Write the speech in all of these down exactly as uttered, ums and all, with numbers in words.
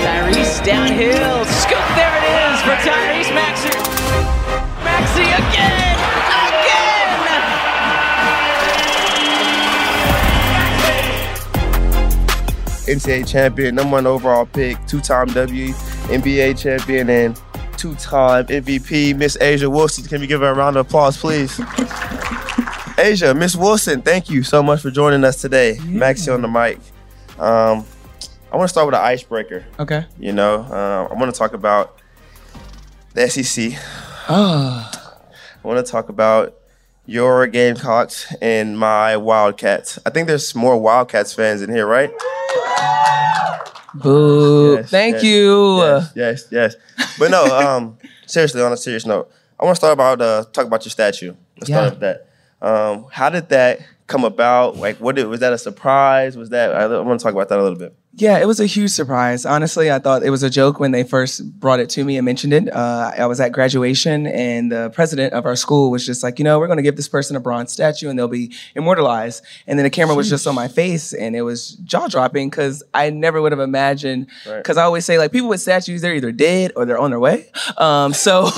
Tyrese downhill, scoop, there it is for Tyrese Maxey. Maxey again, again! N C A A champion, number one overall pick, two-time W N B A champion, and two-time M V P, Miss A'ja Wilson. Can we give her a round of applause, please? A'ja, Miss Wilson, thank you so much for joining us today. Yeah. Maxey on the mic. Um... I want to start with an icebreaker. Okay. You know, um, I want to talk about the S E C. Oh. I want to talk about your Gamecocks and my Wildcats. I think there's more Wildcats fans in here, right? Boo. Yes, Thank yes, you. Yes, yes, yes. But no, um, seriously, on a serious note, I want to start about uh, talk about your statue. Let's yeah. start with that. Um, how did that come about? Like, what did, was that a surprise? Was that, I, I want to talk about that a little bit. Yeah, it was a huge surprise. Honestly, I thought it was a joke when they first brought it to me and mentioned it. Uh, I was at graduation, and the president of our school was just like, you know, we're going to give this person a bronze statue, and they'll be immortalized. And then the camera was just on my face, and it was jaw-dropping because I never would have imagined, because right. I always say, like, people with statues, they're either dead or they're on their way. Um, so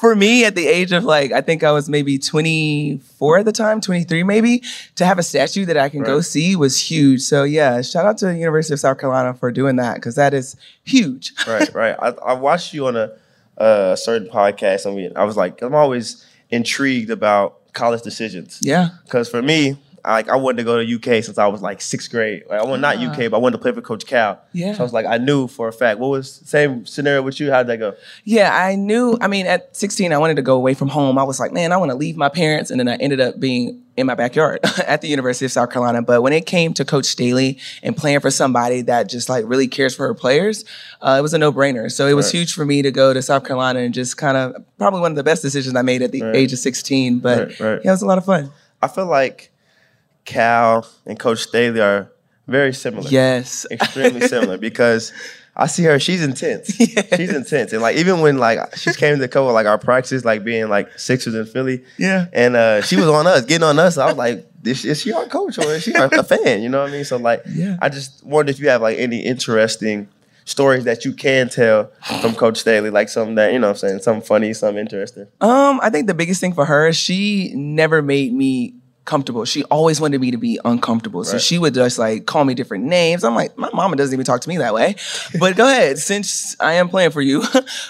for me, at the age of, like, I think I was maybe twenty-four at the time, twenty-three maybe, to have a statue that I can right. go see was huge. So, yeah, shout out to the University of South Carolina. Carolina for doing that, because that is huge. right, right. I, I watched you on a uh, certain podcast. I mean, I was like, I'm always intrigued about college decisions. Yeah. Because for me, like, I wanted to go to U K since I was like sixth grade. Like, I went uh, not U K, but I wanted to play for Coach Cal. Yeah. So I was like, I knew for a fact. What was the same scenario with you? How did that go? Yeah, I knew. I mean, at sixteen, I wanted to go away from home. I was like, man, I want to leave my parents, and then I ended up being in my backyard at the University of South Carolina. But when it came to Coach Staley and playing for somebody that just like really cares for her players, uh, it was a no-brainer. So it was right. huge for me to go to South Carolina, and just kind of probably one of the best decisions I made at the right. age of sixteen. But right, right. yeah, it was a lot of fun. I feel like Cal and Coach Staley are very similar. Yes. Extremely similar, because I see her, she's intense. Yes. She's intense. And like, even when like she came to cover like our practice, like being like Sixers in Philly. Yeah. And uh, she was on us, getting on us. I was like, is, is she our coach or is she our, a fan? You know what I mean? So like, yeah. I just wonder if you have like any interesting stories that you can tell from Coach Staley, like something that, you know what I'm saying, something funny, something interesting. Um, I think the biggest thing for her is she never made me comfortable. She always wanted me to be uncomfortable. So right. she would just like call me different names. I'm like, my mama doesn't even talk to me that way. But go ahead, since I am playing for you.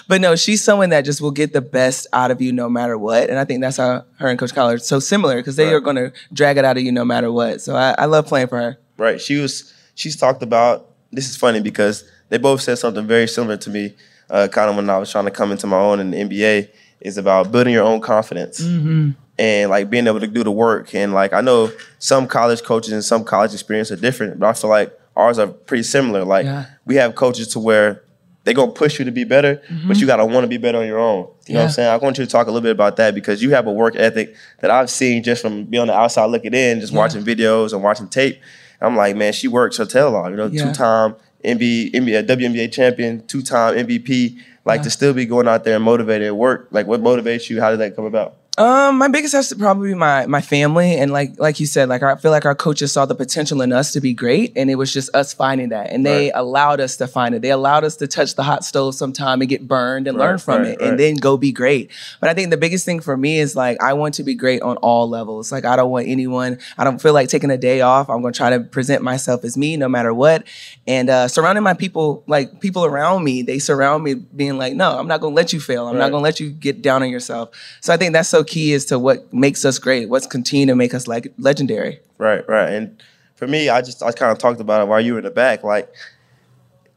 But no, she's someone that just will get the best out of you no matter what. And I think that's how her and Coach Collier are so similar, because they right. are going to drag it out of you no matter what. So I, I love playing for her. Right. She was, she's talked about, this is funny because they both said something very similar to me uh, kind of when I was trying to come into my own in the N B A, is about building your own confidence. Mm-hmm. And like being able to do the work. And like, I know some college coaches and some college experience are different, but I feel like ours are pretty similar. Like yeah. we have coaches to where they're going to push you to be better, mm-hmm. but you got to want to be better on your own. You yeah. know what I'm saying? I want you to talk a little bit about that, because you have a work ethic that I've seen just from being on the outside looking in, just yeah. watching videos and watching tape. I'm like, man, she works her tail off, you know, yeah. two-time N B A, N B A, W N B A champion, two-time M V P. Like yeah. to still be going out there and motivated at work. Like what motivates you? How did that come about? Um, my biggest has to probably be my my family, and like like you said, like I feel like our coaches saw the potential in us to be great, and it was just us finding that, and they right. allowed us to find it. They allowed us to touch the hot stove sometime and get burned and right, learn from right, it, right. and then go be great. But I think the biggest thing for me is like I want to be great on all levels. Like I don't want anyone. I don't feel like taking a day off. I'm going to try to present myself as me no matter what, and uh, surrounding my people, like people around me, they surround me being like, no, I'm not going to let you fail. I'm right. not going to let you get down on yourself. So I think that's so key is to what makes us great, what's continue to make us like legendary. Right, right. And for me, I just I kind of talked about it while you were in the back. Like,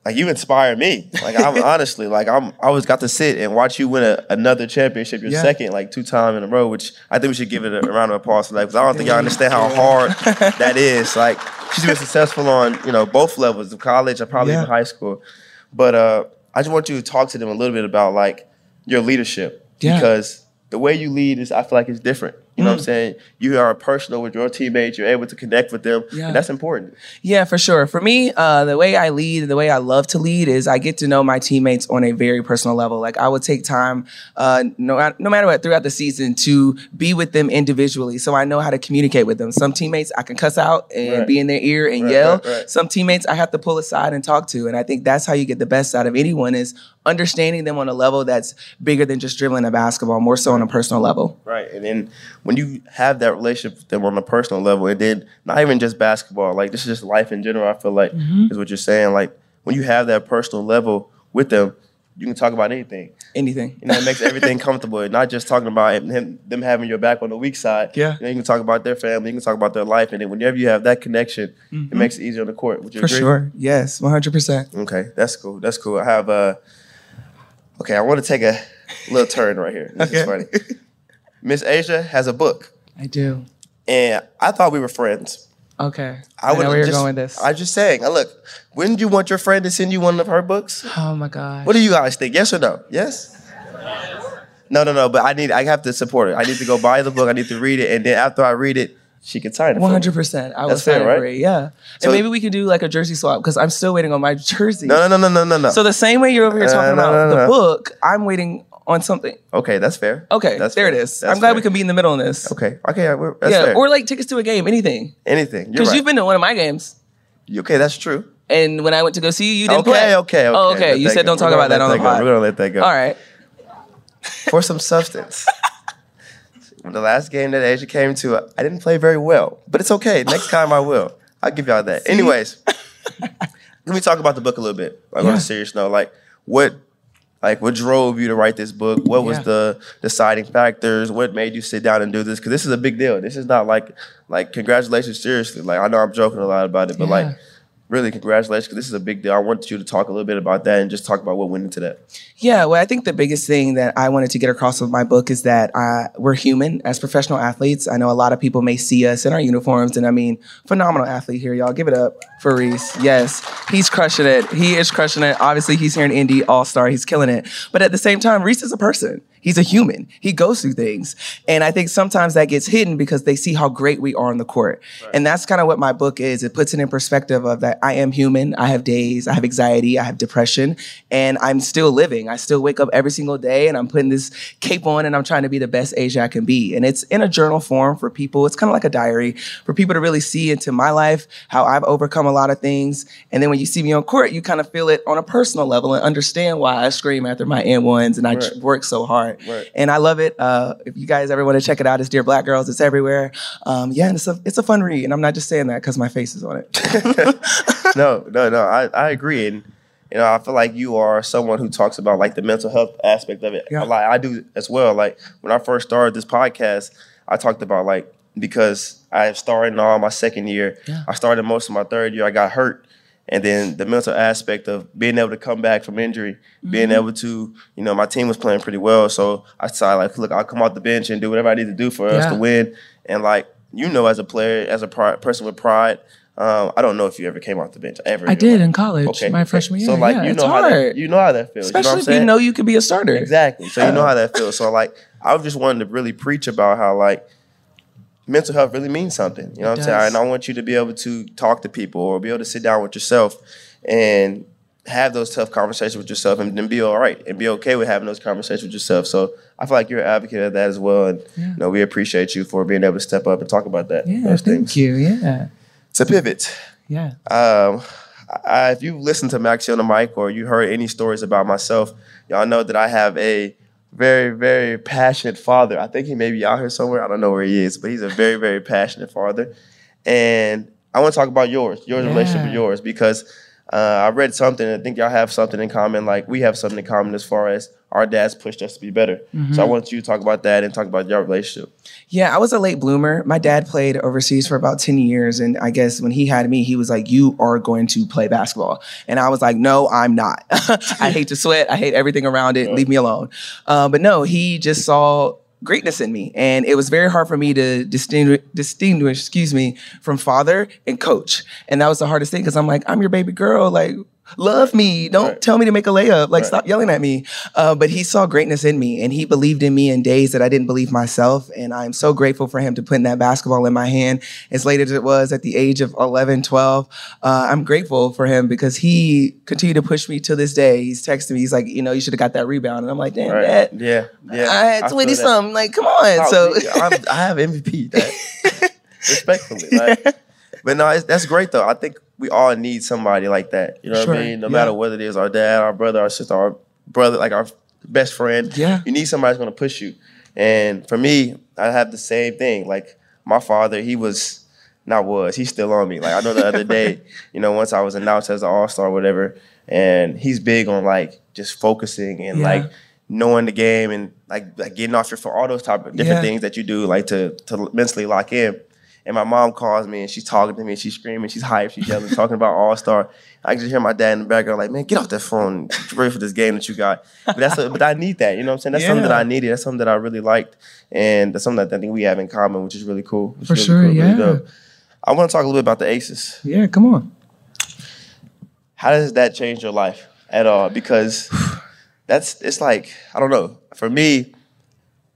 like you inspire me. Like I'm honestly, like I'm I always got to sit and watch you win a, another championship, your yeah. second, like two time in a row, which I think we should give it a round of applause for that, because I don't think y'all understand how hard that is. Like she's been successful on, you know, both levels of college and probably yeah. even high school. But uh, I just want you to talk to them a little bit about like your leadership. Yeah. Because the way you lead is, I feel like, it's different. You know mm. what I'm saying? You are personal with your teammates. You're able to connect with them. Yeah. And that's important. Yeah, for sure. For me, uh, the way I lead, the way I love to lead is I get to know my teammates on a very personal level. Like I would take time, uh, no, no matter what, throughout the season to be with them individually. So I know how to communicate with them. Some teammates I can cuss out and right. be in their ear and right, yell. Right, right. Some teammates I have to pull aside and talk to. And I think that's how you get the best out of anyone, is understanding them on a level that's bigger than just dribbling a basketball, more so on a personal level. Right. And then when you have that relationship with them on a personal level, and then not even just basketball, like this is just life in general, I feel like mm-hmm. is what you're saying. Like when you have that personal level with them, you can talk about anything. Anything. You know, it makes everything comfortable. And not just talking about him, them having your back on the weak side. Yeah. You know, you can talk about their family. You can talk about their life. And then whenever you have that connection, mm-hmm. it makes it easier on the court. Would you For agree? For sure. Yes, one hundred percent. Okay. That's cool. That's cool. I have a... Uh, Okay, I want to take a little turn right here. This okay. is funny. Miss A'ja has a book. I do. And I thought we were friends. Okay. I, I know where you're just, going with this. I'm just saying, look, wouldn't you want your friend to send you one of her books? Oh, my God. What do you guys think? Yes or no? Yes? No, no, no, but I need. I have to support her. I need to go buy the book. I need to read it. And then after I read it, she could sign it. One hundred percent. I was sign it, right? Yeah. So, and maybe we could do like a jersey swap, because I'm still waiting on my jersey. No, no, no, no, no, no. So the same way you're over here talking uh, no, about no, no, the no. book, I'm waiting on something. Okay, that's fair. Okay, that's there fair. It is. That's I'm glad fair. We can be in the middle on this. Okay, okay, we're, that's yeah. fair. Or like tickets to a game, anything, anything. Because right. you've been to one of my games. Okay, that's true. And when I went to go see you, you didn't okay, play. Okay, okay, okay. Oh, okay. You said go. Don't talk about that on the pod. We're gonna let that go. All right. For some substance. The last game that A'ja came to, I didn't play very well. But it's okay. Next time I will. I'll give y'all that. See? Anyways, let me talk about the book a little bit. Like yeah. on a serious note, like what, like what drove you to write this book? What was yeah. the deciding factors? What made you sit down and do this? Because this is a big deal. This is not like, like congratulations, seriously. Like I know I'm joking a lot about it, but yeah. like. Really, congratulations, because this is a big deal. I want you to talk a little bit about that and just talk about what went into that. Yeah, well, I think the biggest thing that I wanted to get across with my book is that uh, we're human as professional athletes. I know a lot of people may see us in our uniforms, and I mean, phenomenal athlete here, y'all. Give it up for Reese. Yes, he's crushing it. He is crushing it. Obviously, he's here in Indy, all-star. He's killing it. But at the same time, Reese is a person. He's a human. He goes through things. And I think sometimes that gets hidden because they see how great we are on the court. Right. And that's kind of what my book is. It puts it in perspective of that I am human. I have days. I have anxiety. I have depression. And I'm still living. I still wake up every single day and I'm putting this cape on and I'm trying to be the best A'ja I can be. And it's in a journal form for people. It's kind of like a diary for people to really see into my life, how I've overcome a lot of things. And then when you see me on court, you kind of feel it on a personal level and understand why I scream after my and ones and I right. work so hard. different. Right. And I love it. Uh, if you guys ever want to check it out, it's Dear Black Girls. It's everywhere. Um, yeah, and it's a, it's a fun read. And I'm not just saying that because my face is on it. No, no, no. I, I agree. And, you know, I feel like you are someone who talks about, like, the mental health aspect of it. Yeah. Like, I do as well. Like, when I first started this podcast, I talked about, like, because I started all my second year. Yeah. I started most of my third year. I got hurt. And then the mental aspect of being able to come back from injury, mm-hmm. being able to, you know, my team was playing pretty well. So I decided, like, look, I'll come off the bench and do whatever I need to do for yeah. us to win. And, like, you know, as a player, as a pride, person with pride, um, I don't know if you ever came off the bench. Ever. I did, like, in college, okay, my okay. freshman year. So, like, yeah, you, know how that, you know how that feels. Especially you know if saying? you know you could be a starter. Exactly. So you know how that feels. So, like, I was just wanting to really preach about how, like, mental health really means something. You know what I'm saying? And I want you to be able to talk to people or be able to sit down with yourself and have those tough conversations with yourself and then be all right and be okay with having those conversations with yourself. So I feel like you're an advocate of that as well. And yeah. you know, we appreciate you for being able to step up and talk about that. Yeah, those thank things. you. Yeah. To pivot. Yeah. Um, I, if you've listened to Maxey on the Mic or you heard any stories about myself, y'all know that I have a very, very passionate father. I think he may be out here somewhere. I don't know where he is, but he's a very, very passionate father. And I want to talk about yours, your yeah. relationship with yours, because uh, I read something, and I think y'all have something in common. Like, we have something in common as far as our dads pushed us to be better. Mm-hmm. So I want you to talk about that and talk about your relationship. Yeah, I was a late bloomer. My dad played overseas for about ten years. And I guess when he had me, he was like, you are going to play basketball. And I was like, no, I'm not. I hate to sweat. I hate everything around it. Yeah. Leave me alone. Uh, but no, he just saw greatness in me. And it was very hard for me to distinguish, distinguish, excuse me, from father and coach. And that was the hardest thing because I'm like, I'm your baby girl. Like, love me. Don't right. tell me to make a layup. Like, right. stop yelling at me. Uh, but he saw greatness in me, and he believed in me in days that I didn't believe myself. And I'm so grateful for him to put that basketball in my hand as late as it was at the age of eleven, twelve. Uh, I'm grateful for him because he continued to push me to this day. He's texting me. He's like, you know, you should have got that rebound. And I'm like, damn, right. Dad. Yeah. yeah. I had twenty-something. Like, come on. I'll, so I'm, I have M V P. That. Respectfully. Like. Yeah. But no, it's, that's great, though. I think we all need somebody like that. You know sure. what I mean? No yeah. matter whether it is our dad, our brother, our sister, our brother, like our best friend. Yeah. You need somebody that's going to push you. And for me, I have the same thing. Like, my father, he was, not was, he's still on me. Like, I know the other day, you know, once I was announced as an all-star or whatever, and he's big on, like, just focusing and, yeah. like, knowing the game and, like, like getting off your foot, all those type of different yeah. things that you do, like, to, to mentally lock in. And my mom calls me, and she's talking to me, and she's screaming, she's hyped, she's yelling, talking about All-Star. I can just hear my dad in the background like, man, get off that phone. Get ready for this game that you got. But that's a, but I need that. You know what I'm saying? That's yeah. something that I needed. That's something that I really liked. And that's something that I think we have in common, which is really cool. It's for really sure, cool, yeah. Really I want to talk a little bit about the Aces. Yeah, come on. How does that change your life at all? Because that's it's like, I don't know. For me,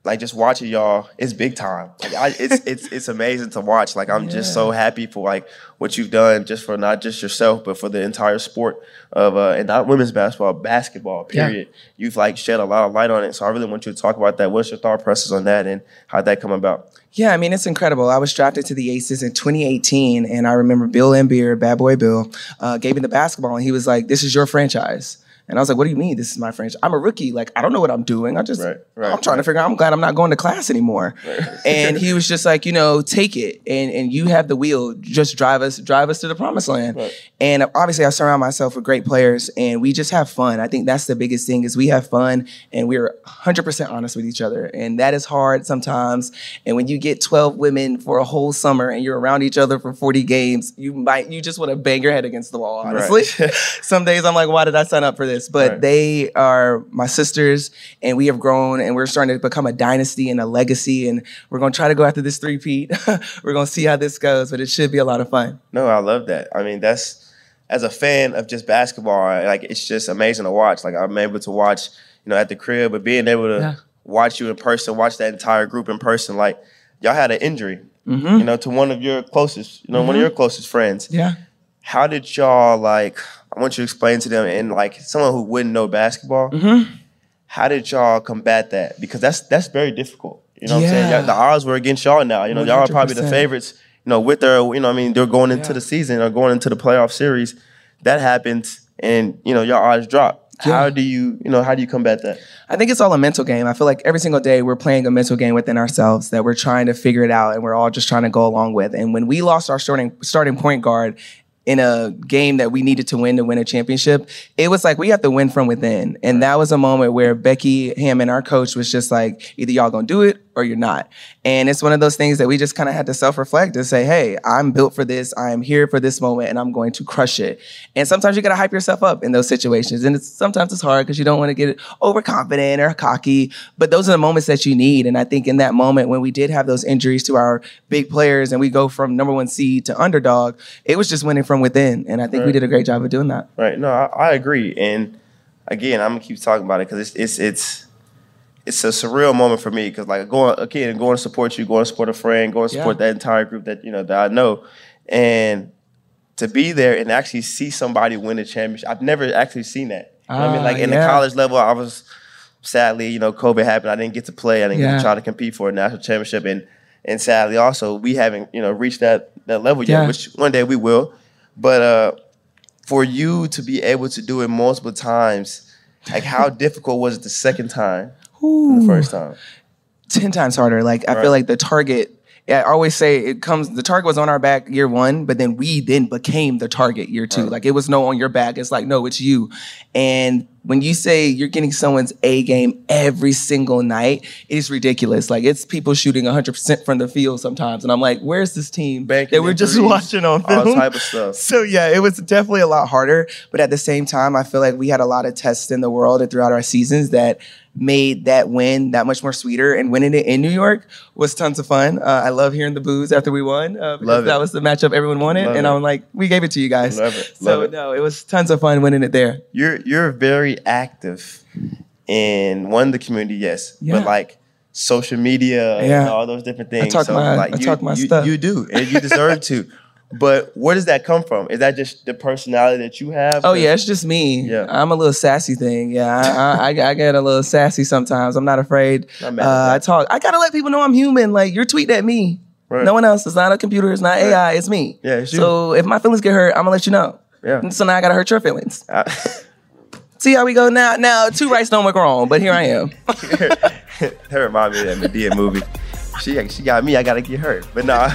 like, just watching y'all, it's big time. Like, I, it's it's it's amazing to watch. Like, I'm yeah. just so happy for, like, what you've done, just for not just yourself, but for the entire sport of uh, and not women's basketball, basketball. Period. Yeah. You've, like, shed a lot of light on it. So I really want you to talk about that. What's your thought process on that, and how'd that come about? Yeah, I mean, it's incredible. I was drafted to the Aces in twenty eighteen, and I remember Bill Embiid, Bad Boy Bill, uh, gave me the basketball, and he was like, "This is your franchise." And I was like, what do you mean this is my franchise? I'm a rookie. Like, I don't know what I'm doing. I just, right, right, I'm trying right. to figure out. I'm glad I'm not going to class anymore. Right. And he was just like, you know, take it. And and you have the wheel. Just drive us, drive us to the promised land. Right. And obviously, I surround myself with great players. And we just have fun. I think that's the biggest thing is we have fun. And we are one hundred percent honest with each other. And that is hard sometimes. And when you get twelve women for a whole summer and you're around each other for forty games, you might, you just want to bang your head against the wall, honestly. Right. Some days I'm like, why did I sign up for this? But right. they are my sisters, and we have grown, and we're starting to become a dynasty and a legacy, and we're going to try to go after this three-peat. We're going to see how this goes, but it should be a lot of fun. No, I love that. I mean, that's as a fan of just basketball, like, it's just amazing to watch. Like, I'm able to watch, you know, at the crib, but being able to yeah. watch you in person, watch that entire group in person, like, y'all had an injury, mm-hmm. you know, to one of your closest, you know, mm-hmm. one of your closest friends. Yeah. How did y'all, like, I want you to explain to them, and, like, someone who wouldn't know basketball, mm-hmm. how did y'all combat that? Because that's that's very difficult. You know yeah. what I'm saying? Y'all, the odds were against y'all now. You know, one hundred percent. Y'all are probably the favorites, you know, with their, you know, I mean, they're going into yeah. the season or going into the playoff series. That happens, and, you know, y'all odds drop. Yeah. How do you, you know, how do you combat that? I think it's all a mental game. I feel like every single day we're playing a mental game within ourselves that we're trying to figure it out and we're all just trying to go along with. And when we lost our starting starting point guard in a game that we needed to win to win a championship, it was like we have to win from within. And that was a moment where Becky Hammond, our coach, was just like, either y'all gonna do it or you're not. And it's one of those things that we just kind of had to self-reflect and say, hey, I'm built for this. I am here for this moment and I'm going to crush it. And sometimes you got to hype yourself up in those situations. And it's, sometimes it's hard because you don't want to get overconfident or cocky, but those are the moments that you need. And I think in that moment when we did have those injuries to our big players and we go from number one seed to underdog, it was just winning from within. And I think right. we did a great job of doing that. Right. No, I, I agree. And again, I'm going to keep talking about it because it's it's it's, it's a surreal moment for me because, like, going again, going to support you, going to support a friend, going to support yeah. that entire group that you know that I know, and to be there and actually see somebody win a championship, I've never actually seen that. You know uh, what I mean, like in yeah. the college level, I was sadly, you know, COVID happened, I didn't get to play, I didn't yeah. get to try to compete for a national championship, and and sadly also we haven't you know reached that that level yeah. yet, which one day we will. But uh, for you to be able to do it multiple times, like how difficult was it the second time? Ooh, the first time. Ten times harder. Like, I right. feel like the target, yeah, I always say it comes, the target was on our back year one, but then we then became the target year two. Right. Like, it was no on your back. It's like, no, it's you. And when you say you're getting someone's A game every single night, it's ridiculous. Like, it's people shooting one hundred percent from the field sometimes. And I'm like, where's this team Banking that we're just threes, watching on film? All type of stuff. So, yeah, it was definitely a lot harder. But at the same time, I feel like we had a lot of tests in the world and throughout our seasons that made that win that much more sweeter, and winning it in New York was tons of fun. Uh, I love hearing the boos after we won. Uh, love it. That was the matchup everyone wanted, love and it. I'm like, we gave it to you guys. Love it. Love so it. no, it was tons of fun winning it there. You're you're very active in one the community, yes, yeah. but like social media yeah. and all those different things. I talk so my, like, I you, talk my you, stuff. You do, and you deserve to. But where does that come from? Is that just the personality that you have? Oh, yeah, it's just me. Yeah. I'm a little sassy thing. Yeah, I, I, I get a little sassy sometimes. I'm not afraid. Not mad uh, I talk. I got to let people know I'm human. Like, you're tweeting at me. Right. No one else. It's not a computer. It's not A I. It's me. Yeah, it's you. So if my feelings get hurt, I'm going to let you know. Yeah. And so now I got to hurt your feelings. I- See how we go now? Now, two rights don't look wrong, but here I am. That reminded me of that Madea movie. She, she got me. I got to get hurt. But nah.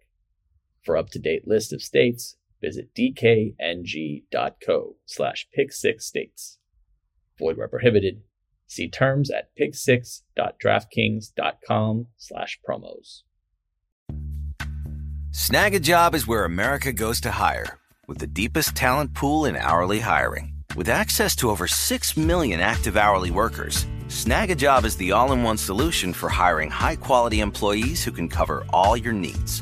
For up-to-date list of states, visit dkng.co slash pick six states. Void where prohibited. See terms at pick six dot draftkings dot com slash promos. Snagajob is where America goes to hire, with the deepest talent pool in hourly hiring. With access to over six million active hourly workers, Snagajob is the all-in-one solution for hiring high-quality employees who can cover all your needs.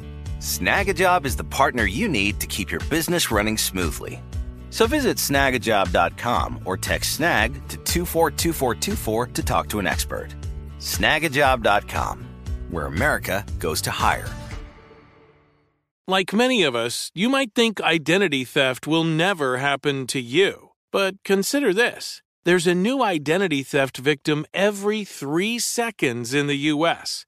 Snagajob is the partner you need to keep your business running smoothly. So visit snagajob dot com or text snag to two four two four two four to talk to an expert. snagajob dot com, where America goes to hire. Like many of us, you might think identity theft will never happen to you. But consider this. There's a new identity theft victim every three seconds in the U S.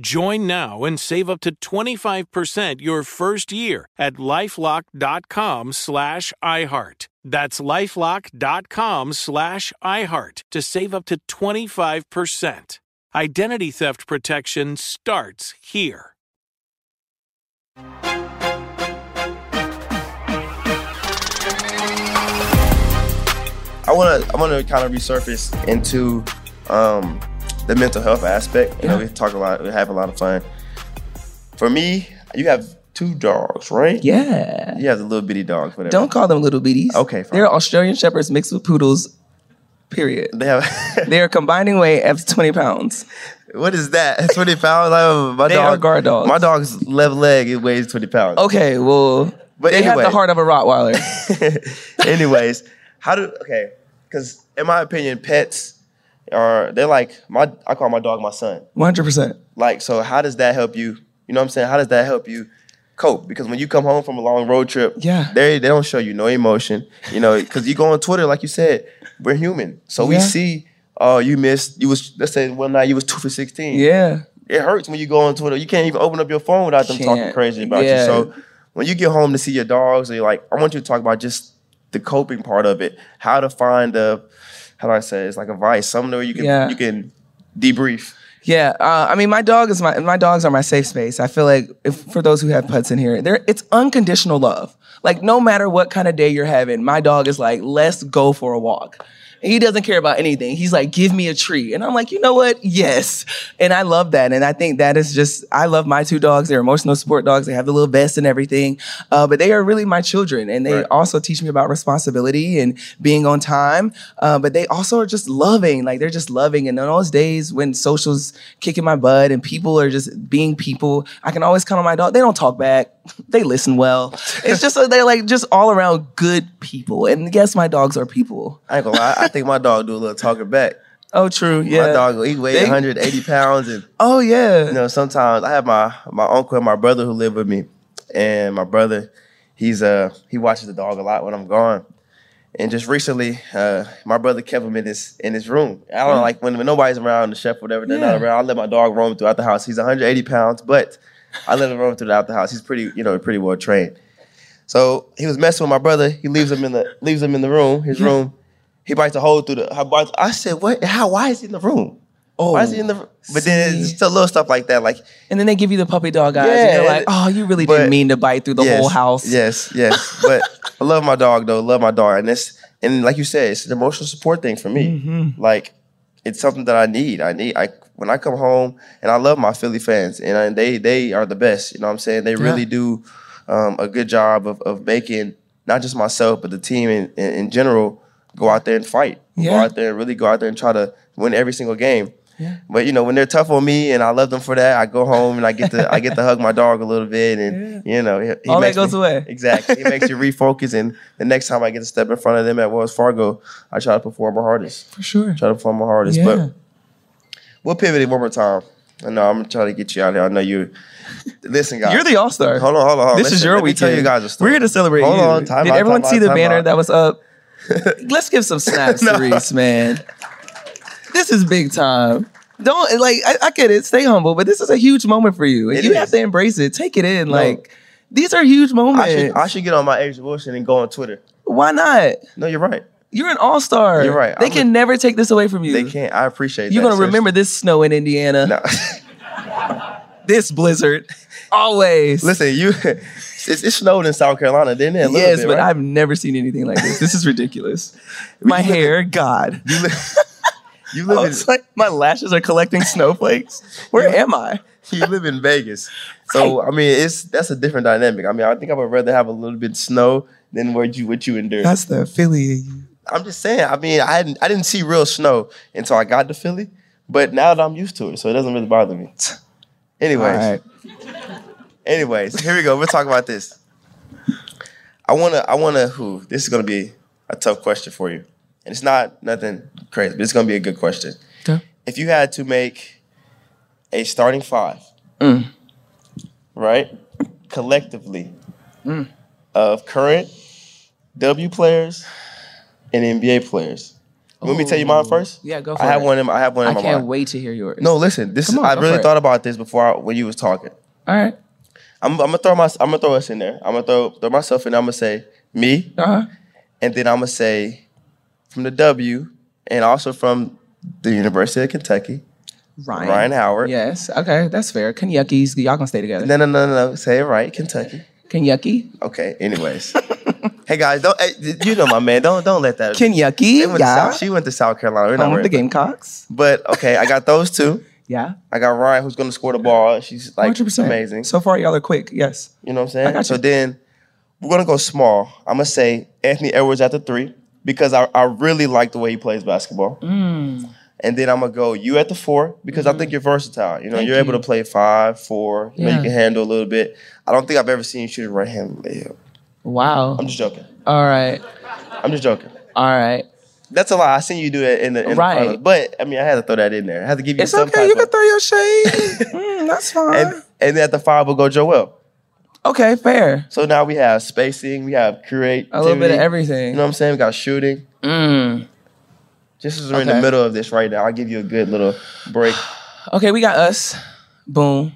Join now and save up to twenty-five percent your first year at LifeLock.com slash iHeart. That's LifeLock.com slash iHeart to save up to twenty-five percent. Identity theft protection starts here. I want to I want to kind of resurface into um, the mental health aspect. You know, we talk a lot, we have a lot of fun. For me, you have two dogs, right? Yeah. You have the little bitty dogs, whatever. Don't call them little bitties. Okay, fine. They're Australian Shepherds mixed with poodles, period. They have They're combining weight of twenty pounds. What is that? twenty pounds? Like, my they dog, are guard dogs. My dog's left leg, it weighs twenty pounds. Okay, well, but they anyway. have the heart of a Rottweiler. Anyways. How do okay? Because in my opinion, pets are they're like my I call my dog my son. One hundred percent. Like, so how does that help you? You know what I'm saying? How does that help you cope? Because when you come home from a long road trip, yeah, they they don't show you no emotion. You know, because you go on Twitter, like you said, we're human, so yeah. we see. Oh, uh, you missed. You was let's say one night you was two for sixteen. Yeah, it hurts when you go on Twitter. You can't even open up your phone without them can't. talking crazy about yeah. you. So when you get home to see your dogs, or you're like, I want you to talk about just the coping part of it, how to find a, how do I say, it's like a vice, somewhere you can yeah. you can debrief. Yeah, uh, I mean, my dog is my my dogs are my safe space. I feel like if, for those who have pets in here, there it's unconditional love. Like no matter what kind of day you're having, my dog is like, let's go for a walk. And he doesn't care about anything. He's like, give me a tree, and I'm like, you know what? Yes, and I love that, and I think that is just I love my two dogs. They're emotional support dogs. They have the little vests and everything, uh, but they are really my children, and they right. also teach me about responsibility and being on time. Uh, but they also are just loving. Like they're just loving, and on those days when socials kicking my butt and people are just being people, I can always count on my dog. They don't talk back. They listen well. It's just they're like just all around good people. And yes, my dogs are people. I ain't gonna lie. I think my dog do a little talking back. Oh, true. Yeah, my dog he weighed one hundred eighty pounds, and oh yeah. You know, sometimes I have my my uncle and my brother who live with me, and my brother, he's uh he watches the dog a lot when I'm gone. And just recently, uh, my brother kept him in his in his room. I don't know, like when, when nobody's around, the chef, whatever, they're yeah. not around. I let my dog roam throughout the house. He's one hundred eighty pounds, but I let him roam throughout the house. He's pretty, you know, pretty well trained. So he was messing with my brother. He leaves him in the leaves him in the room, his yeah. room. He bites a hole through the. I said, what? How? Why is he in the room? Oh, why is he in the? But see. Then it's still little stuff like that, like. And then they give you the puppy dog eyes, yeah, and you're like, oh, you really but, didn't mean to bite through the yes, whole house. Yes, yes, but I love my dog though. Love my dog, and it's and like you said, it's an emotional support thing for me. Mm-hmm. Like it's something that I need. I need. I when I come home, and I love my Philly fans, and, I, and they they are the best. You know what I'm saying? They yeah. really do um, a good job of of making not just myself but the team in in, in general go out there and fight. Yeah. Go out there and really go out there and try to win every single game. Yeah. But you know, when they're tough on me and I love them for that, I go home and I get to I get to hug my dog a little bit, and yeah. you know, he, he all makes that goes me, away. Exactly, he makes you refocus. And the next time I get to step in front of them at Wells Fargo, I try to perform my hardest. For sure, try to perform my hardest. Yeah. But we'll pivot it one more time. I know I'm trying to get you out here. I know you. Listen, guys, you're the all star. Hold on, hold on. Hold on. This Listen, is your let weekend. Let me tell you guys a story. We're here to celebrate. Hold you. on, time Did out, everyone time see out, the banner out. that was up? Let's give some snaps no. to Reese, man. This is big time. Don't like I, I get it. Stay humble, but this is a huge moment for you. And it you is. have to embrace it. Take it in. No. Like these are huge moments. I should, I should get on my A'ja Wilson and go on Twitter. Why not? No, you're right. You're an all star. You're right. They I'm can a, never take this away from you. They can't. I appreciate. You're that. You're gonna seriously. remember this snow in Indiana. No. This blizzard. Always. Listen, you it's, it snowed in South Carolina, didn't it? A yes, bit, but right? I've never seen anything like this. This is ridiculous. My you hair, live, God. You live, you live in, like, my lashes are collecting snowflakes. Where am I? You live in Vegas. So, I mean, it's that's a different dynamic. I mean, I think I would rather have a little bit of snow than what you, what you endure. That's the Philly. I'm just saying. I mean, I hadn't, I didn't see real snow until I got to Philly. But now that I'm used to it, so it doesn't really bother me. Anyways. All right. Anyways, here we go. We'll talk about this. I want to, I want to, who, this is going to be a tough question for you. And it's not nothing crazy, but it's going to be a good question. Okay. If you had to make a starting five, mm. right, collectively, mm. of current W players and N B A players. Ooh. Let me tell you mine first. Yeah, go for I it. Have one in, I have one in I my mind. I can't wait to hear yours. No, listen, this is, on, I really thought it. about this before I, when you was talking. All right. I'm, I'm gonna throw my, I'm gonna throw us in there. I'm gonna throw throw myself in. I'm gonna say me, uh-huh. and then I'm gonna say from the W, and also from the University of Kentucky, Ryan, Ryan Howard. Yes, okay, that's fair. Kentucky's, y'all gonna stay together. No, no, no, no, no. Say it right, Kentucky. Kentucky. Okay. Anyways, hey guys, don't hey, you know my man? Don't don't let that. Kentucky. Yeah. She went to South Carolina. We're not with the Gamecocks. But okay, I got those two. Yeah. I got Ryan, who's going to score the ball. She's like one hundred percent amazing. So far, y'all are quick. Yes. You know what I'm saying? I got you. So then we're going to go small. I'm going to say Anthony Edwards at the three because I, I really like the way he plays basketball. Mm. And then I'm going to go you at the four because mm. I think you're versatile. You know, Thank you're you. able to play five, four. You yeah. know, you can handle a little bit. I don't think I've ever seen you shoot a right-handed layup. Wow. I'm just joking. All right. I'm just joking. All right. That's a lie. I seen you do it in the in right, the but I mean, I had to throw that in there. I had to give you. It's some okay. Type you can of... throw your shade. mm, that's fine. And, and then at the five, we'll go Joel. Okay, fair. So now we have spacing. We have creativity. A little bit of everything. You know what I'm saying? We got shooting. Mm. Just as we're okay. in the middle of this right now, I'll give you a good little break. Okay, we got us. Boom.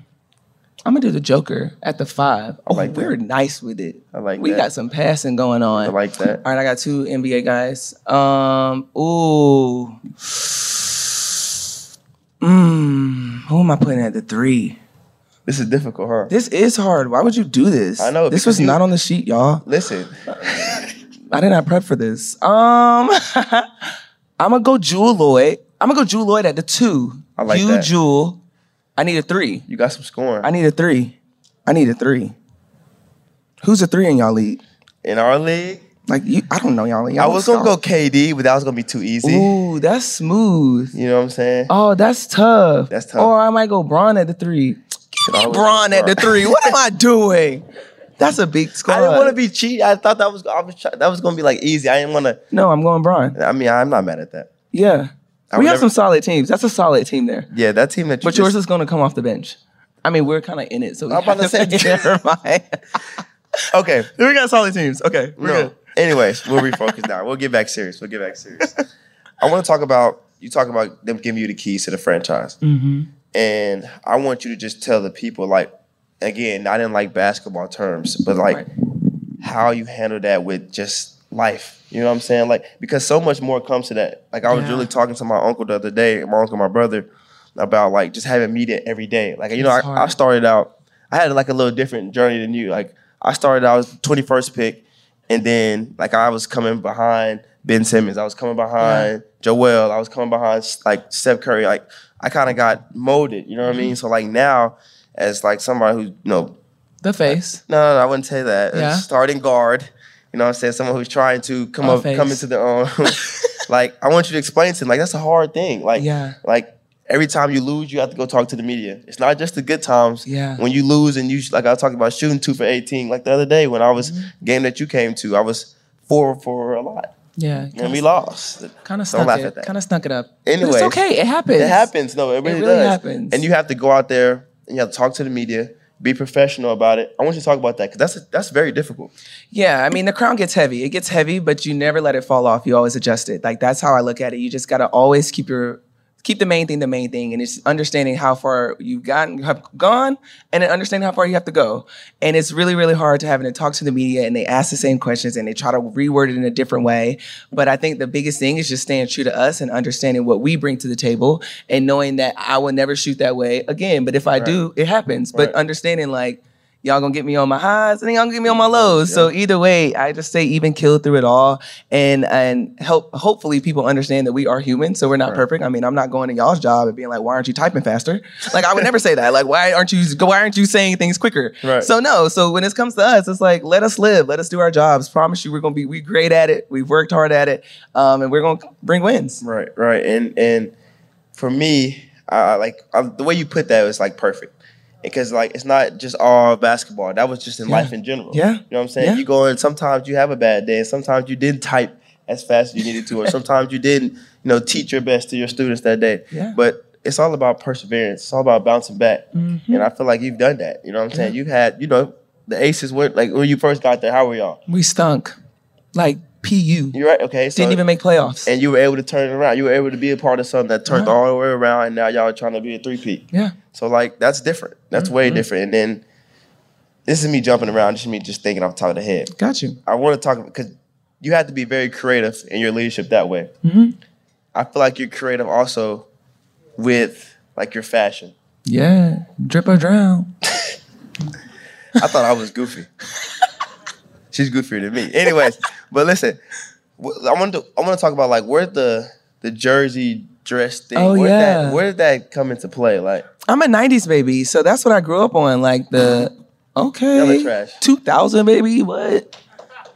I'm gonna do the Joker at the five. Oh, like we're that. nice with it. I like we that. We got some passing going on. I like that. All right, I got two N B A guys. Um, ooh. Mm, who am I putting at the three? This is difficult, huh? This is hard. Why would you do this? I know. This was you, not on the sheet, y'all. Listen. I did not prep for this. Um, I'm gonna go Jewel Lloyd. I'm gonna go Jewel Lloyd at the two. I like you, that. You, Jewel. I need a three. You got some scoring. I need a three. I need a three. Who's a three in y'all league? In our league? Like, you, I don't know y'all league. Y'all I was going to go K D, but that was going to be too easy. Ooh, that's smooth. You know what I'm saying? Oh, that's tough. That's tough. Or I might go Braun at the three. Give me Braun at the three. What am I doing? That's a big score. I didn't want to be cheap. I thought that was, I was that was going to be like easy. I didn't want to. No, I'm going Braun. I mean, I'm not mad at that. Yeah. I we have never... some solid teams. That's a solid team there. Yeah, that team that you But just... yours is going to come off the bench. I mean, we're kind of in it, so we I'm about to say, never mind. Okay. We got solid teams. Okay, we're no. good. Anyways, we'll refocus now. We'll get back serious. We'll get back serious. I want to talk about, you talk about them giving you the keys to the franchise. Mm-hmm. And I want you to just tell the people, like, again, I didn't like basketball terms, but like right. how you handle that with just life. You know what I'm saying? Like, because so much more comes to that. Like, I was yeah. really talking to my uncle the other day, my uncle and my brother, about, like, just having media every day. Like, you know, I, I started out, I had, like, a little different journey than you. Like, I started out as twenty-first pick, and then, like, I was coming behind Ben Simmons. I was coming behind yeah. Joel. I was coming behind, like, Steph Curry. Like, I kind of got molded, you know what mm-hmm. I mean? So, like, now, as, like, somebody who, you know. The face. No, no, no I wouldn't say that. Yeah. Starting guard. You know what I'm saying? Someone who's trying to come up, come into their own. Like, I want you to explain to them. Like, that's a hard thing. Like, yeah. like every time you lose, you have to go talk to the media. It's not just the good times. Yeah. When you lose and you, like I was talking about shooting two for eighteen. Like the other day when I was, mm-hmm. game that you came to, I was four for a lot. Yeah. And we lost. Kind of snuck laugh it. At that. Kind of snuck it up. Anyway. It's okay. It happens. It happens. No, it really, it really does. happens. And you have to go out there and you have to talk to the media. Be professional about it. I want you to talk about that because that's a, that's very difficult. Yeah, I mean, the crown gets heavy. It gets heavy, but you never let it fall off. You always adjust it. Like, that's how I look at it. You just got to always keep your keep the main thing the main thing, and it's understanding how far you've gotten, have gone, and then understanding how far you have to go. And it's really, really hard to having to talk to the media, and they ask the same questions, and they try to reword it in a different way. But I think the biggest thing is just staying true to us and understanding what we bring to the table, and knowing that I will never shoot that way again. But if I right. do, it happens. Right. But understanding, like, y'all gonna get me on my highs, and y'all gonna get me on my lows. Yeah. So either way, I just stay even keeled through it all, and and help. Hopefully, people understand that we are human, so we're not right. perfect. I mean, I'm not going to y'all's job and being like, "Why aren't you typing faster?" Like, I would never say that. Like, why aren't you? Why aren't you saying things quicker? Right. So no. So when it comes to us, it's like, let us live, let us do our jobs. Promise you, we're gonna be we great at it. We've worked hard at it, um, and we're gonna bring wins. Right, right. And and for me, I like I, the way you put that was like perfect. Because, like, it's not just all basketball. That was just in yeah. life in general. Yeah. You know what I'm saying? Yeah. You go in, sometimes you have a bad day, and sometimes you didn't type as fast as you needed to, or sometimes you didn't, you know, teach your best to your students that day. Yeah. But it's all about perseverance. It's all about bouncing back. Mm-hmm. And I feel like you've done that. You know what I'm saying? Yeah. You've had, you know, the Aces went, like, when you first got there, how were y'all? We stunk. Like, P U. You're right. Okay. So, didn't even make playoffs. And you were able to turn it around. You were able to be a part of something that turned uh-huh. all the way around, and now y'all are trying to be a three-peat. Yeah. So, like, that's different. That's mm-hmm. way different. And then this is me jumping around. This is me just thinking off the top of the head. Got you. I want to talk because you have to be very creative in your leadership that way. Mm-hmm. I feel like you're creative also with, like, your fashion. Yeah. Drip or drown. I thought I was goofy. She's goofier than me. Anyways, but listen, I want to I want to talk about, like, where the the jersey dress thing. Oh, where yeah. that, where did that come into play? Like, I'm a nineties baby, so that's what I grew up on. Like the okay, trash. two thousand baby, what?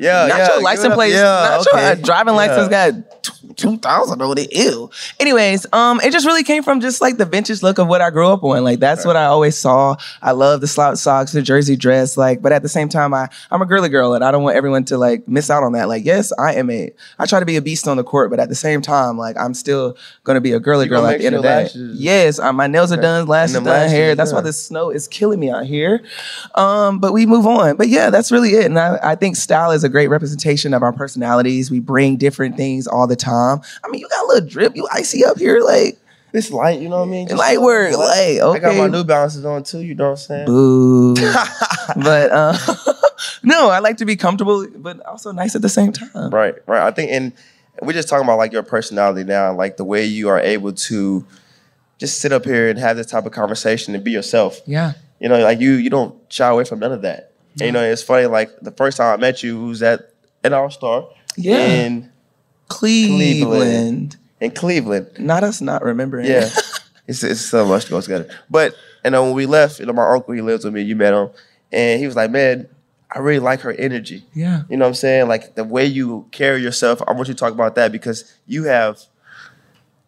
Yeah, not yeah. Your license plate. Yeah, not okay. your driving yeah. license got two thousand over there. Ew. Anyways, um, it just really came from just like the vintage look of what I grew up on. Like that's right. what I always saw. I love the slouch socks, the jersey dress. Like, but at the same time, I I'm a girly girl, and I don't want everyone to like miss out on that. Like, yes, I am a. I try to be a beast on the court, but at the same time, like I'm still gonna be a girly girl at the end of the day. Yes, uh, my nails are done, lashes done, lashes, hair. That's yeah. why the snow is killing me out here. Um, but we move on. But yeah, that's really it. And I, I think style is a great representation of our personalities. We bring different things all the time. I mean, you got a little drip, you icy up here, like this light, you know what I mean? Just light work, light. Okay. I got my New Balances on too, you know what I'm saying? Boo. But um, no, I like to be comfortable, but also nice at the same time. Right, right. I think, and we're just talking about like your personality now, like the way you are able to just sit up here and have this type of conversation and be yourself. Yeah. You know, like you, you don't shy away from none of that. And, you know, it's funny, like, the first time I met you was at an All-Star yeah. in Cleveland. Cleveland. In Cleveland. Not us not remembering. Yeah. it's, it's so much to go together. But, you know, when we left, you know, my uncle, he lives with me, you met him, and he was like, man, I really like her energy. Yeah. You know what I'm saying? Like, the way you carry yourself, I want you to talk about that because you have,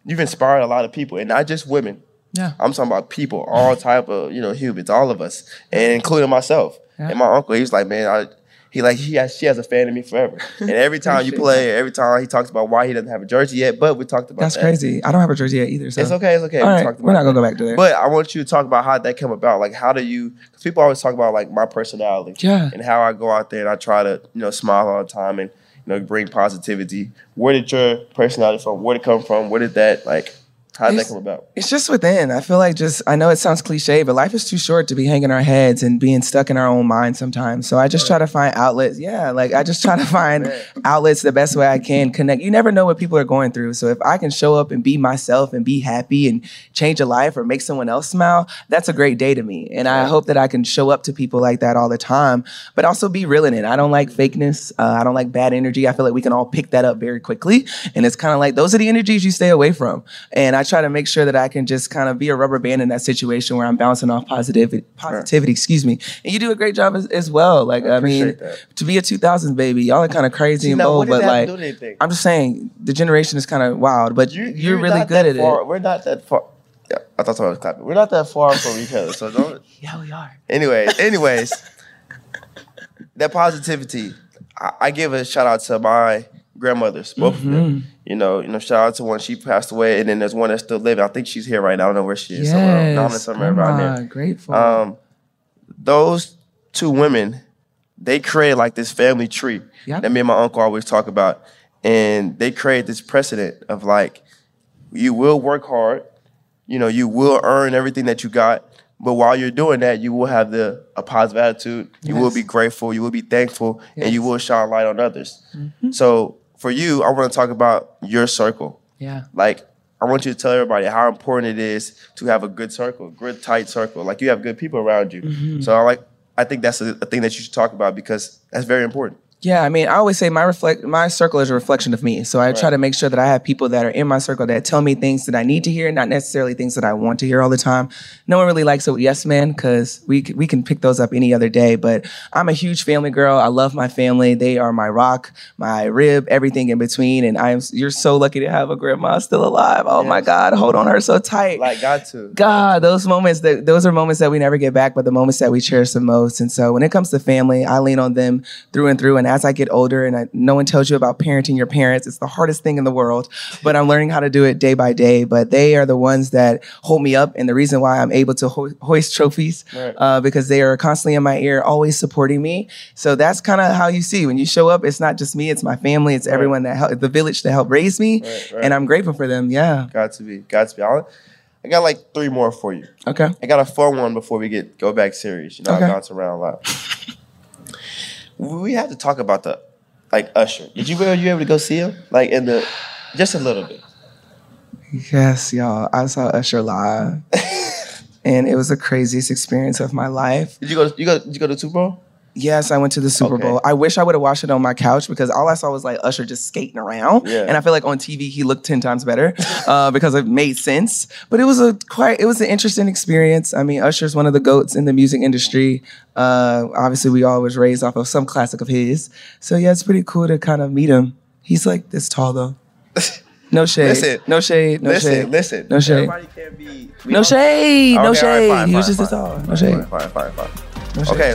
you've inspired a lot of people, and not just women. Yeah. I'm talking about people, all type of, you know, humans, all of us, and including myself. Yeah. And my uncle, he was like, man, I, he like he has, she has a fan of me forever. And every time you play, every time he talks about why he doesn't have a jersey yet, but we talked about That's that. That's crazy. I don't have a jersey yet either. So. It's okay. It's okay. All we right. talked about We're not going to go back to that. But I want you to talk about how that came about. Like, how do you, because people always talk about, like, my personality yeah. and how I go out there and I try to, you know, smile all the time and, you know, bring positivity. Where did your personality from? Where did it come from? Where did that, like, how did that come about? It's just within. I feel like just, I know it sounds cliche, but life is too short to be hanging our heads and being stuck in our own mind sometimes. So I just try to find outlets. Yeah, like I just try to find outlets the best way I can, connect. You never know what people are going through. So if I can show up and be myself and be happy and change a life or make someone else smile, that's a great day to me. And I hope that I can show up to people like that all the time, but also be real in it. I don't like fakeness. Uh, I don't like bad energy. I feel like we can all pick that up very quickly. And it's kind of like, those are the energies you stay away from. And I try to make sure that I can just kind of be a rubber band in that situation where I'm bouncing off positivity, positivity, excuse me. And you do a great job as, as well. Like, I, I mean, that. To be a two thousands baby, y'all are kind of crazy See, and bold, but like, I'm just saying the generation is kind of wild, but you're, you're, you're really good at far. It. We're not that far. Yeah, I thought I was clapping. We're not that far from each other, so don't. Yeah, we are. Anyway, anyways, that positivity, I, I give a shout out to my grandmothers, both mm-hmm. of them. You know, you know, shout out to one. She passed away, and then there's one that's still living. I think she's here right now. I don't know where she is. Yes. Somewhere oh around there. Grateful. Um, those two women, they created like this family tree yep. that me and my uncle always talk about. And they created this precedent of like, you will work hard. You know, you will earn everything that you got. But while you're doing that, you will have the a positive attitude. You yes. will be grateful. You will be thankful. Yes. And you will shine light on others. Mm-hmm. So for you, I want to talk about your circle. Yeah. Like, I want you to tell everybody how important it is to have a good circle, good, tight circle. Like, you have good people around you. Mm-hmm. So I like, I think that's a, a thing that you should talk about because that's very important. Yeah, I mean, I always say my reflect, my circle is a reflection of me. So I right. try to make sure that I have people that are in my circle that tell me things that I need to hear, not necessarily things that I want to hear all the time. No one really likes a yes man because we we can pick those up any other day. But I'm a huge family girl. I love my family. They are my rock, my rib, everything in between. And I'm you're so lucky to have a grandma still alive. Oh yes. my God, hold on her so tight. Like God to God, those moments that those are moments that we never get back, but the moments that we cherish the most. And so when it comes to family, I lean on them through and through. And as I get older and I, no one tells you about parenting your parents, it's the hardest thing in the world, but I'm learning how to do it day by day. But they are the ones that hold me up and the reason why I'm able to ho- hoist trophies right. uh, because they are constantly in my ear, always supporting me. So that's kind of how you see when you show up. It's not just me. It's my family. It's right. everyone that helped, the village that helped raise me. Right, right. And I'm grateful for them. Yeah. Got to be. Got to be. I'll, I got like three more for you. Okay. I got a fun one before we get go back serious. You know, okay. I bounce around a lot. We have to talk about the, like, Usher. Did you, were you able to go see him? Like, in the, just a little bit. Yes, y'all. I saw Usher live. And it was the craziest experience of my life. Did you go, you go, did you go to the Super Bowl? Yes, I went to the Super okay. Bowl. I wish I would have watched it on my couch because all I saw was, like, Usher just skating around. Yeah. And I feel like on T V he looked ten times better uh, because it made sense. But it was a quite it was an interesting experience. I mean, Usher's one of the GOATs in the music industry. Uh, obviously, we all was raised off of some classic of his. So, yeah, it's pretty cool to kind of meet him. He's, like, this tall, though. No shade. Listen, no shade. No listen, shade. Listen. No shade. Everybody can't be... No shade. No okay, shade. Right, fine, he was fine, just this tall. No shade. Fine, fine, fine. No shade. Okay.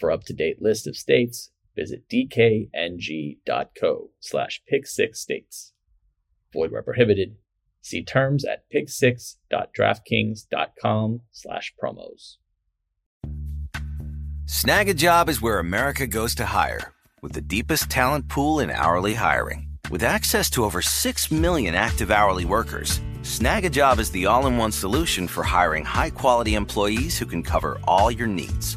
For up-to-date list of states, visit dkng.co slash pick six states. Void where prohibited. See terms at pick six dot draftkings dot com slash promos. Snagajob is where America goes to hire, with the deepest talent pool in hourly hiring. With access to over six million active hourly workers, Snagajob is the all-in-one solution for hiring high-quality employees who can cover all your needs.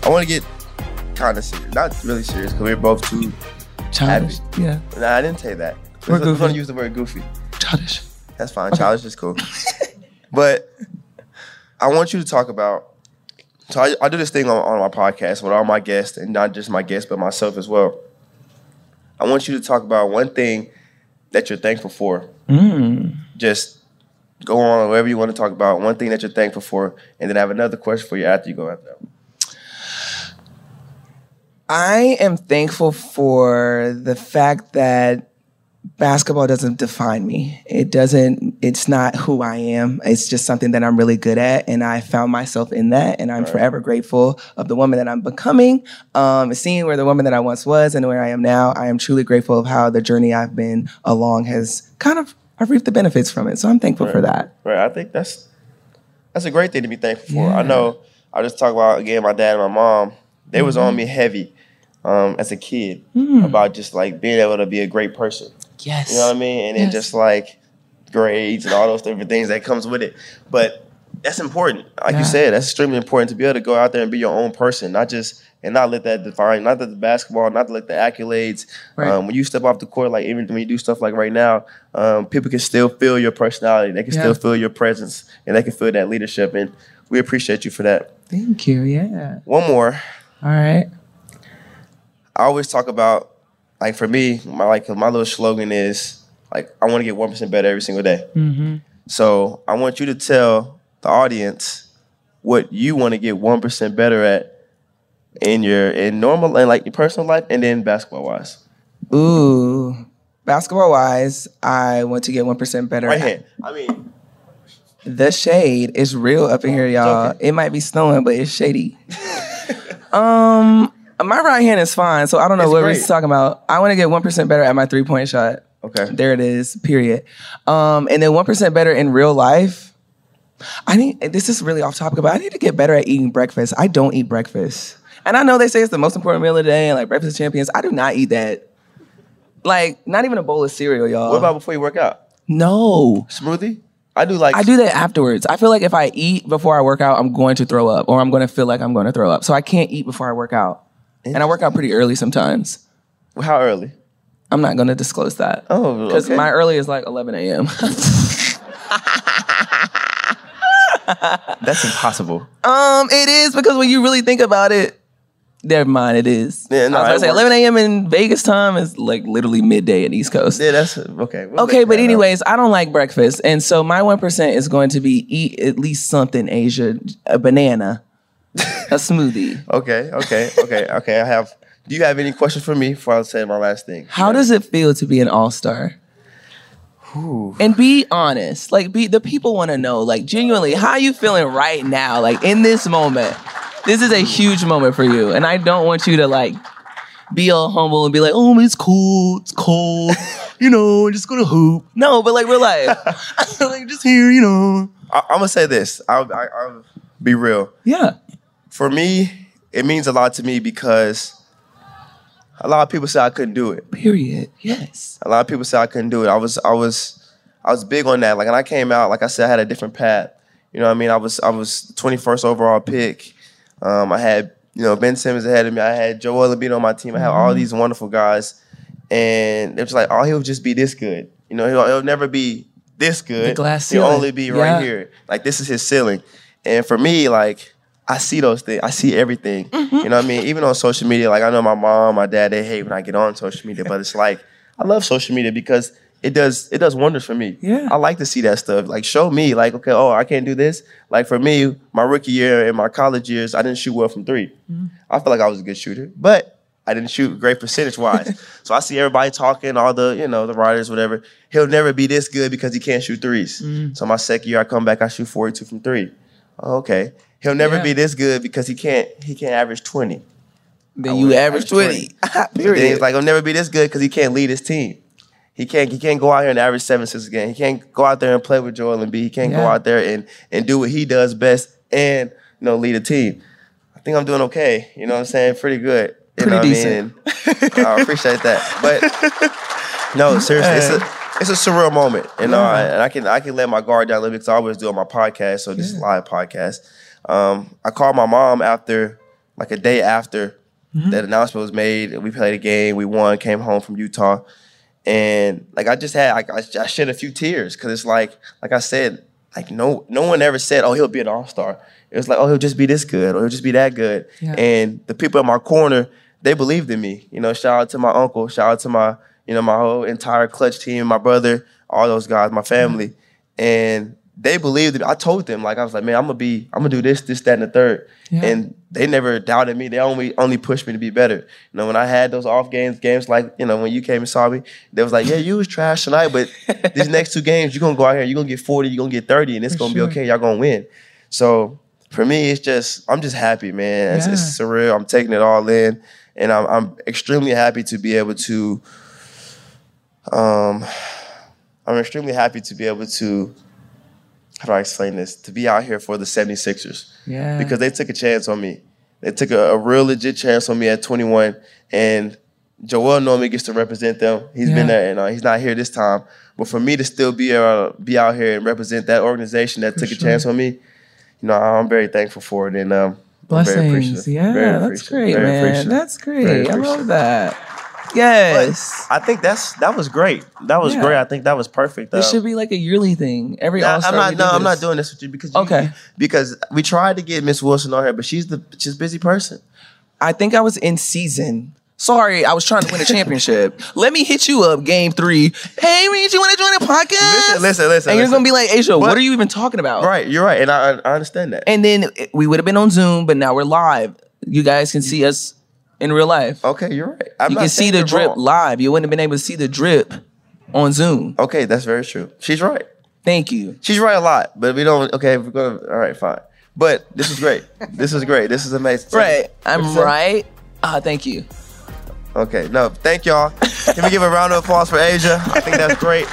I want to get kind of serious. Not really serious, because we were both too childish. Happy. Yeah. Nah, I didn't say that. We're going to use the word goofy. Childish. That's fine. Okay. Childish is cool. But I want you to talk about, so I, I do this thing on, on my podcast with all my guests, and not just my guests, but myself as well. I want you to talk about one thing that you're thankful for. Mm. Just go on, whatever you want to talk about, one thing that you're thankful for, and then I have another question for you after you go after that. I am thankful for the fact that basketball doesn't define me. It doesn't, it's not who I am. It's just something that I'm really good at, and I found myself in that, and I'm right. forever grateful of the woman that I'm becoming. Um, seeing where the woman that I once was and where I am now, I am truly grateful of how the journey I've been along has kind of, I've reaped the benefits from it. So I'm thankful right. for that. Right, I think that's, that's a great thing to be thankful yeah. for. I know, I just talk about, again, my dad and my mom, they mm-hmm. was on me heavy um, as a kid mm. about just like being able to be a great person. Yes. You know what I mean? And yes. then just like grades and all those different things that comes with it. But that's important. Like yeah. you said, that's extremely important to be able to go out there and be your own person, not just, and not let that define, not let the basketball, not let the accolades. Right. Um, when you step off the court, like even when you do stuff like right now, um, people can still feel your personality. They can yeah. still feel your presence, and they can feel that leadership. And we appreciate you for that. Thank you. Yeah. One more. All right. I always talk about, like for me, my like my little slogan is like I want to get one percent better every single day. Mm-hmm. So I want you to tell the audience what you want to get one percent better at in your in normal and like your personal life, and then basketball wise. Ooh, basketball wise, I want to get one percent better. Right hand. I mean, the shade is real up in here, y'all. Okay. It might be snowing, but it's shady. um. My right hand is fine, so I don't know it's what Reese is talking about. I want to get one percent better at my three-point shot. Okay. There it is, period. Um, and then one percent better in real life. I need. This is really off topic, but I need to get better at eating breakfast. I don't eat breakfast. And I know they say it's the most important meal of the day, and like breakfast champions. I do not eat that. Like, not even a bowl of cereal, y'all. What about before you work out? No. Smoothie? I do like I do that afterwards. I feel like if I eat before I work out, I'm going to throw up, or I'm going to feel like I'm going to throw up. So I can't eat before I work out. And I work out pretty early sometimes. How early? I'm not going to disclose that. Oh, okay. Because my early is like eleven a.m. That's impossible. Um, it is, because when you really think about it, never mind, it is. Yeah, no, I was going to say eleven a.m. in Vegas time is like literally midday in East Coast. Yeah, that's okay. We'll okay, but anyways, out. I don't like breakfast. And so my one percent is going to be eat at least something, A'ja, a banana. A smoothie. Okay, okay, okay, okay. I have. Do you have any questions for me before I say my last thing? How yeah. does it feel to be an all-star? Ooh. And be honest. Like, be the people want to know, like, genuinely, how are you feeling right now? Like, in this moment, this is a huge moment for you. And I don't want you to, like, be all humble and be like, oh, it's cool, it's cold. You know, I'm just going to hoop. No, but, like, we're like, like just here, you know. I- I'm going to say this. I'll, I- I'll be real. Yeah. For me, it means a lot to me because a lot of people say I couldn't do it. Period. Yes. A lot of people say I couldn't do it. I was, I was, I was big on that. Like, and I came out, like I said, I had a different path. You know what I mean? I was, I was twenty-first overall pick. Um, I had, you know, Ben Simmons ahead of me. I had Joel Embiid on my team. I had all these wonderful guys, and it was like, oh, he'll just be this good. You know, he'll, he'll never be this good. The glass ceiling. He'll only be yeah. right here. Like, this is his ceiling. And for me, like, I see those things. I see everything. Mm-hmm. You know what I mean? Even on social media, like I know my mom, my dad, they hate when I get on social media, but it's like I love social media because it does it does wonders for me. Yeah. I like to see that stuff. Like show me, like, okay, oh, I can't do this. Like for me, my rookie year and my college years, I didn't shoot well from three. Mm-hmm. I feel like I was a good shooter, but I didn't shoot great percentage-wise. So I see everybody talking, all the, you know, the writers, whatever. He'll never be this good because he can't shoot threes. Mm-hmm. So my second year, I come back, I shoot forty-two from three. Oh, okay. He'll never yeah. be this good because he can't he can't average twenty. Then you average twenty. Period. Then he's like, he'll never be this good because he can't lead his team. He can't he can't go out here and average seven assists a game. He can't go out there and play with Joel Embiid. He can't yeah. go out there and, and do what he does best and, you know, lead a team. I think I'm doing okay. You know what I'm saying? Pretty good. You Pretty know what decent. I mean? I appreciate that. But no, seriously, hey. it's a It's a surreal moment, you know, yeah. and I can I can let my guard down a little bit because I always do on my podcast, so this yeah. is live podcast. Um, I called my mom after, like a day after, Mm-hmm. That announcement was made. We played a game. We won. Came home from Utah, and like I just had, like, I, I shed a few tears because it's like, like I said, like no, no one ever said, oh, he'll be an all-star. It was like, oh, he'll just be this good, or he'll just be that good. Yeah. And the people in my corner, they believed in me. You know, shout out to my uncle. Shout out to my, you know, my whole entire Clutch team, my brother, all those guys, my family, mm-hmm. and they believed in me. I told them, like, I was like, man, I'm gonna be, I'm gonna do this, this, that, and the third. Yeah. And they never doubted me. They only only pushed me to be better. You know, when I had those off games, games like, you know, when you came and saw me, they was like, yeah, you was trash tonight, but these next two games, you're gonna go out here, you're gonna get forty, you're gonna get thirty, and it's for gonna sure. be okay, y'all gonna win. So for me, it's just, I'm just happy, man. It's, yeah. it's surreal. I'm taking it all in, and I'm, I'm extremely happy to be able to, um, I'm extremely happy to be able to, how do I explain this? To be out here for the seventy-sixers. Yeah. Because they took a chance on me. They took a, a real legit chance on me at twenty-one. And Joel normally gets to represent them. He's yeah. been there, and uh, he's not here this time. But for me to still be uh, be out here and represent that organization that for took sure. a chance on me, you know, I'm very thankful for it. And um, blessings. I'm very appreciative. Yeah, very that's great, very man. That's great. I love that. Yes, but I think that's that was great. That was yeah. great. I think that was perfect. It um, should be like a yearly thing. Every nah, all-star. I'm not. No, this. I'm not doing this with you because you, okay. Because we tried to get Miss Wilson on here, but she's the she's a busy person. I think I was in season. Sorry, I was trying to win a championship. Let me hit you up, game three. Hey, man, you want to join the podcast? Listen, listen, listen. And listen. You're going to be like, A'ja, what? what are you even talking about? Right, you're right, and I, I understand that. And then we would have been on Zoom, but now we're live. You guys can see us. In real life. Okay, you're right. I'm you not can see the drip wrong. Live. You wouldn't have been able to see the drip on Zoom. Okay, that's very true. She's right. Thank you. She's right a lot, but we don't... Okay, we're going to... All right, fine. But this is great. This is great. This is amazing. Right. I'm right. Ah, uh, thank you. Okay, no, thank y'all. Can we give a round of applause for A'ja? I think that's great.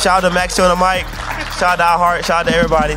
Shout out to Maxey on the mic. Shout out to iHeart. Shout out to everybody.